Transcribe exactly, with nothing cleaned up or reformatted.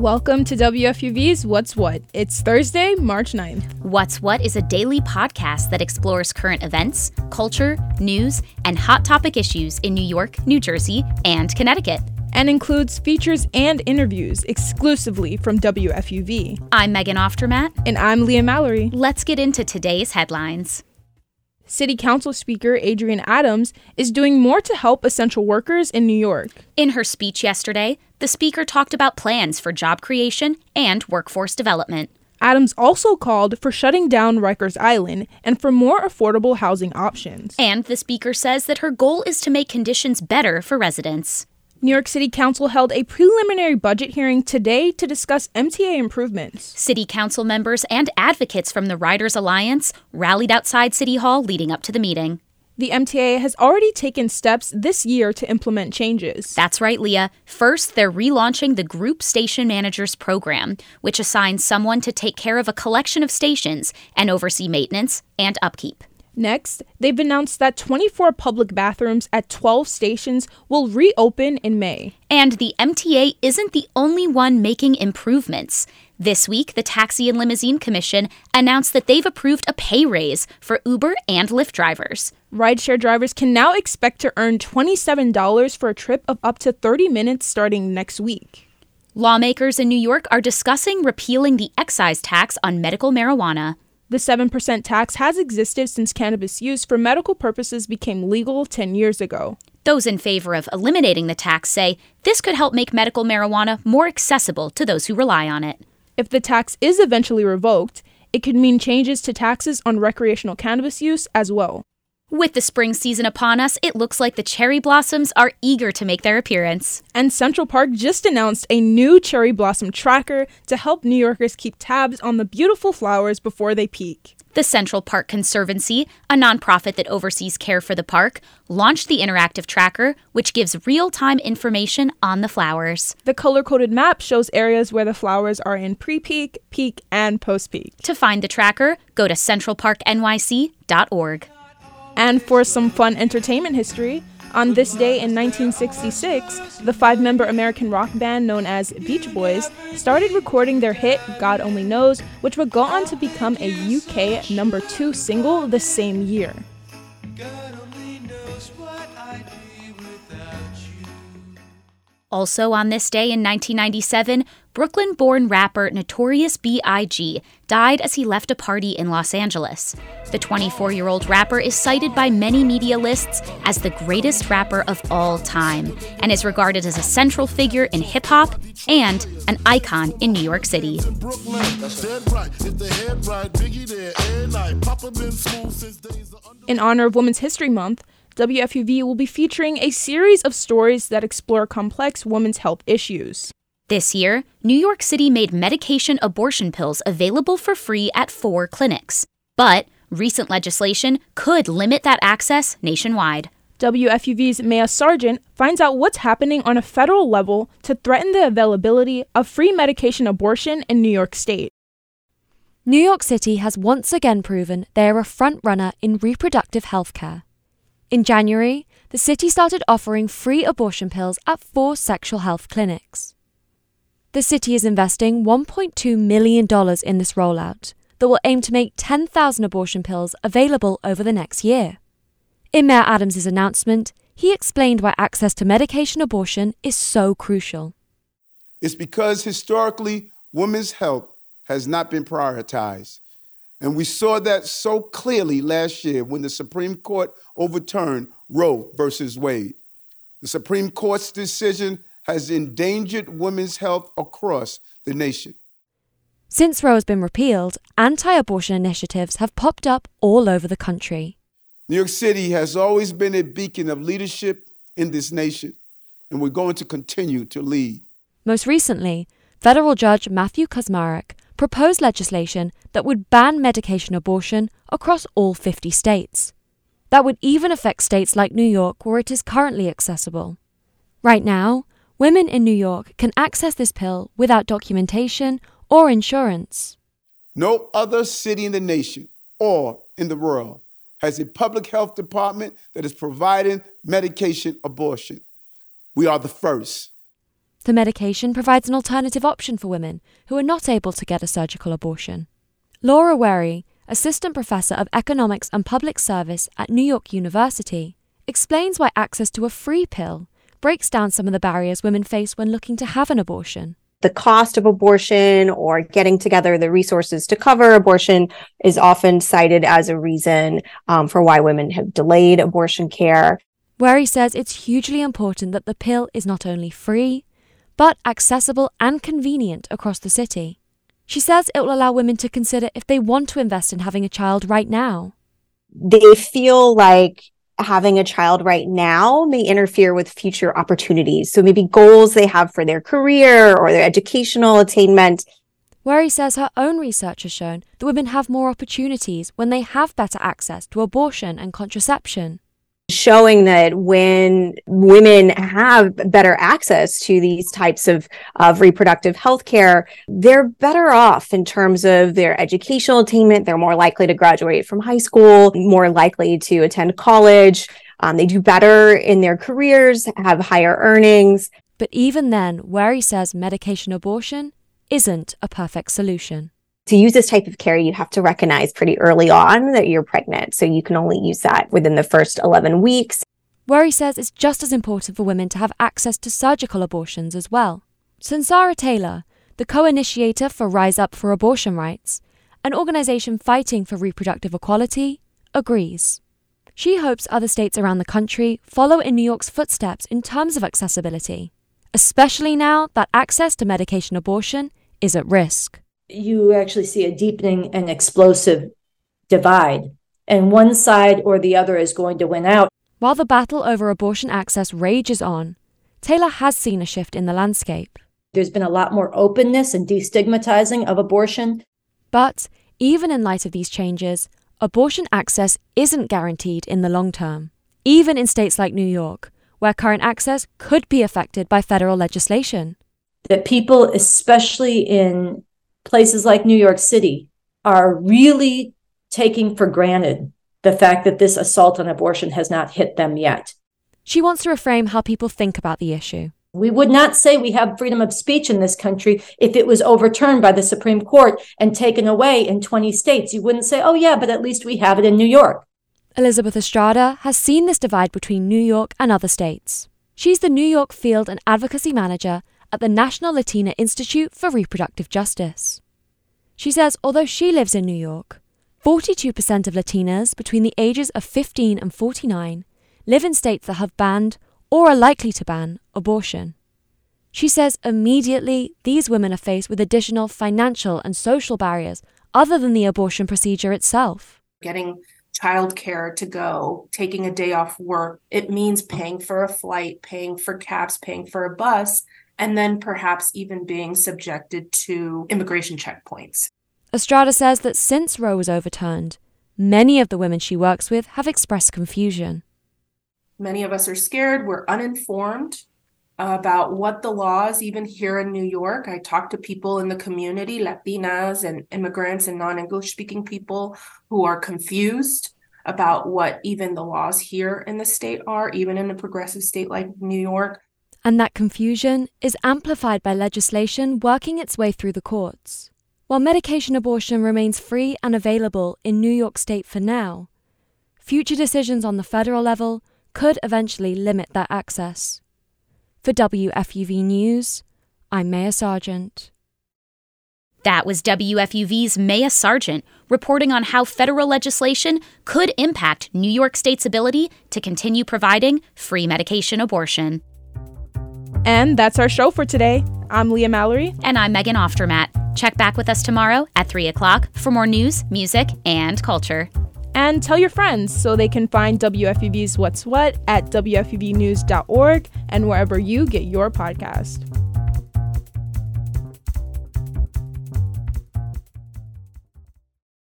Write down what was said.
Welcome to W F U V's What's What. It's Thursday, March ninth. What's What is a daily podcast that explores current events, culture, news, and hot topic issues in New York, New Jersey, and Connecticut. And includes features and interviews exclusively from W F U V. I'm Megan Oftermat. And I'm Leah Mallory. Let's get into today's headlines. City Council Speaker Adrienne Adams is doing more to help essential workers in New York. In her speech yesterday, the speaker talked about plans for job creation and workforce development. Adams also called for shutting down Rikers Island and for more affordable housing options. And the speaker says that her goal is to make conditions better for residents. New York City Council held a preliminary budget hearing today to discuss M T A improvements. City Council members and advocates from the Riders Alliance rallied outside City Hall leading up to the meeting. The M T A has already taken steps this year to implement changes. That's right, Leah. First, they're relaunching the Group Station Managers Program, which assigns someone to take care of a collection of stations and oversee maintenance and upkeep. Next, they've announced that twenty-four public bathrooms at twelve stations will reopen in May. And the M T A isn't the only one making improvements. This week, the Taxi and Limousine Commission announced that they've approved a pay raise for Uber and Lyft drivers. Rideshare drivers can now expect to earn twenty-seven dollars for a trip of up to thirty minutes starting next week. Lawmakers in New York are discussing repealing the excise tax on medical marijuana. The seven percent tax has existed since cannabis use for medical purposes became legal ten years ago. Those in favor of eliminating the tax say this could help make medical marijuana more accessible to those who rely on it. If the tax is eventually revoked, it could mean changes to taxes on recreational cannabis use as well. With the spring season upon us, it looks like the cherry blossoms are eager to make their appearance. And Central Park just announced a new cherry blossom tracker to help New Yorkers keep tabs on the beautiful flowers before they peak. The Central Park Conservancy, a nonprofit that oversees care for the park, launched the interactive tracker, which gives real-time information on the flowers. The color-coded map shows areas where the flowers are in pre-peak, peak, and post-peak. To find the tracker, go to central park n y c dot org. And for some fun entertainment history, on this day in nineteen sixty-six, the five-member American rock band known as Beach Boys started recording their hit, God Only Knows, which would go on to become a U K number two single the same year. Also on this day in nineteen ninety-seven, Brooklyn-born rapper Notorious B I G died as he left a party in Los Angeles. The twenty-four-year-old rapper is cited by many media lists as the greatest rapper of all time and is regarded as a central figure in hip-hop and an icon in New York City. In honor of Women's History Month, W F U V will be featuring a series of stories that explore complex women's health issues. This year, New York City made medication abortion pills available for free at four clinics. But recent legislation could limit that access nationwide. W F U V's Maya Sargent finds out what's happening on a federal level to threaten the availability of free medication abortion in New York State. New York City has once again proven they are a front-runner in reproductive health care. In January, the city started offering free abortion pills at four sexual health clinics. The city is investing one point two million dollars in this rollout that will aim to make ten thousand abortion pills available over the next year. In Mayor Adams' announcement, he explained why access to medication abortion is so crucial. It's because historically, women's health has not been prioritized. And we saw that so clearly last year when the Supreme Court overturned Roe versus Wade. The Supreme Court's decision has endangered women's health across the nation. Since Roe has been repealed, anti-abortion initiatives have popped up all over the country. New York City has always been a beacon of leadership in this nation, and we're going to continue to lead. Most recently, federal Judge Matthew Kozmarek proposed legislation that would ban medication abortion across all fifty states. That would even affect states like New York, where it is currently accessible. Right now, women in New York can access this pill without documentation or insurance. No other city in the nation or in the world has a public health department that is providing medication abortion. We are the first. The medication provides an alternative option for women who are not able to get a surgical abortion. Laura Wherry, assistant professor of economics and public service at New York University, explains why access to a free pill breaks down some of the barriers women face when looking to have an abortion. The cost of abortion or getting together the resources to cover abortion is often cited as a reason um, for why women have delayed abortion care. Wherry says it's hugely important that the pill is not only free, but accessible and convenient across the city. She says it will allow women to consider if they want to invest in having a child right now. They feel like having a child right now may interfere with future opportunities. So maybe goals they have for their career or their educational attainment. Wherry says her own research has shown that women have more opportunities when they have better access to abortion and contraception. Showing that when women have better access to these types of, of reproductive health care, they're better off in terms of their educational attainment. They're more likely to graduate from high school, more likely to attend college. Um, they do better in their careers, have higher earnings. But even then, Wherry says medication abortion isn't a perfect solution. To use this type of care, you have to recognize pretty early on that you're pregnant, so you can only use that within the first eleven weeks. Wherry says it's just as important for women to have access to surgical abortions as well. Sunsara Taylor, the co-initiator for Rise Up for Abortion Rights, an organisation fighting for reproductive equality, agrees. She hopes other states around the country follow in New York's footsteps in terms of accessibility, especially now that access to medication abortion is at risk. You actually see a deepening and explosive divide, and one side or the other is going to win out. While the battle over abortion access rages on, Taylor has seen a shift in the landscape. There's been a lot more openness and destigmatizing of abortion. But even in light of these changes, abortion access isn't guaranteed in the long term, even in states like New York, where current access could be affected by federal legislation. That people, especially in places like New York City, are really taking for granted the fact that this assault on abortion has not hit them yet. She wants to reframe how people think about the issue. We would not say we have freedom of speech in this country if it was overturned by the Supreme Court and taken away in twenty states. You wouldn't say, oh yeah, but at least we have it in New York. Elizabeth Estrada has seen this divide between New York and other states. She's the New York field and advocacy manager at the National Latina Institute for Reproductive Justice. She says although she lives in New York, forty-two percent of Latinas between the ages of fifteen and forty-nine live in states that have banned or are likely to ban abortion. She says immediately these women are faced with additional financial and social barriers other than the abortion procedure itself. Getting childcare to go, taking a day off work, it means paying for a flight, paying for cabs, paying for a bus, and then perhaps even being subjected to immigration checkpoints. Estrada says that since Roe was overturned, many of the women she works with have expressed confusion. Many of us are scared. We're uninformed about what the laws, even here in New York. I talk to people in the community, Latinas and immigrants and non-English speaking people, who are confused about what even the laws here in the state are, even in a progressive state like New York. And that confusion is amplified by legislation working its way through the courts. While medication abortion remains free and available in New York State for now, future decisions on the federal level could eventually limit that access. For W F U V News, I'm Maya Sargent. That was W F U V's Maya Sargent reporting on how federal legislation could impact New York State's ability to continue providing free medication abortion. And that's our show for today. I'm Leah Mallory. And I'm Megan Oftermat. Check back with us tomorrow at three o'clock for more news, music, and culture. And tell your friends so they can find W F U V's What's What at W F U V news dot org and wherever you get your podcast.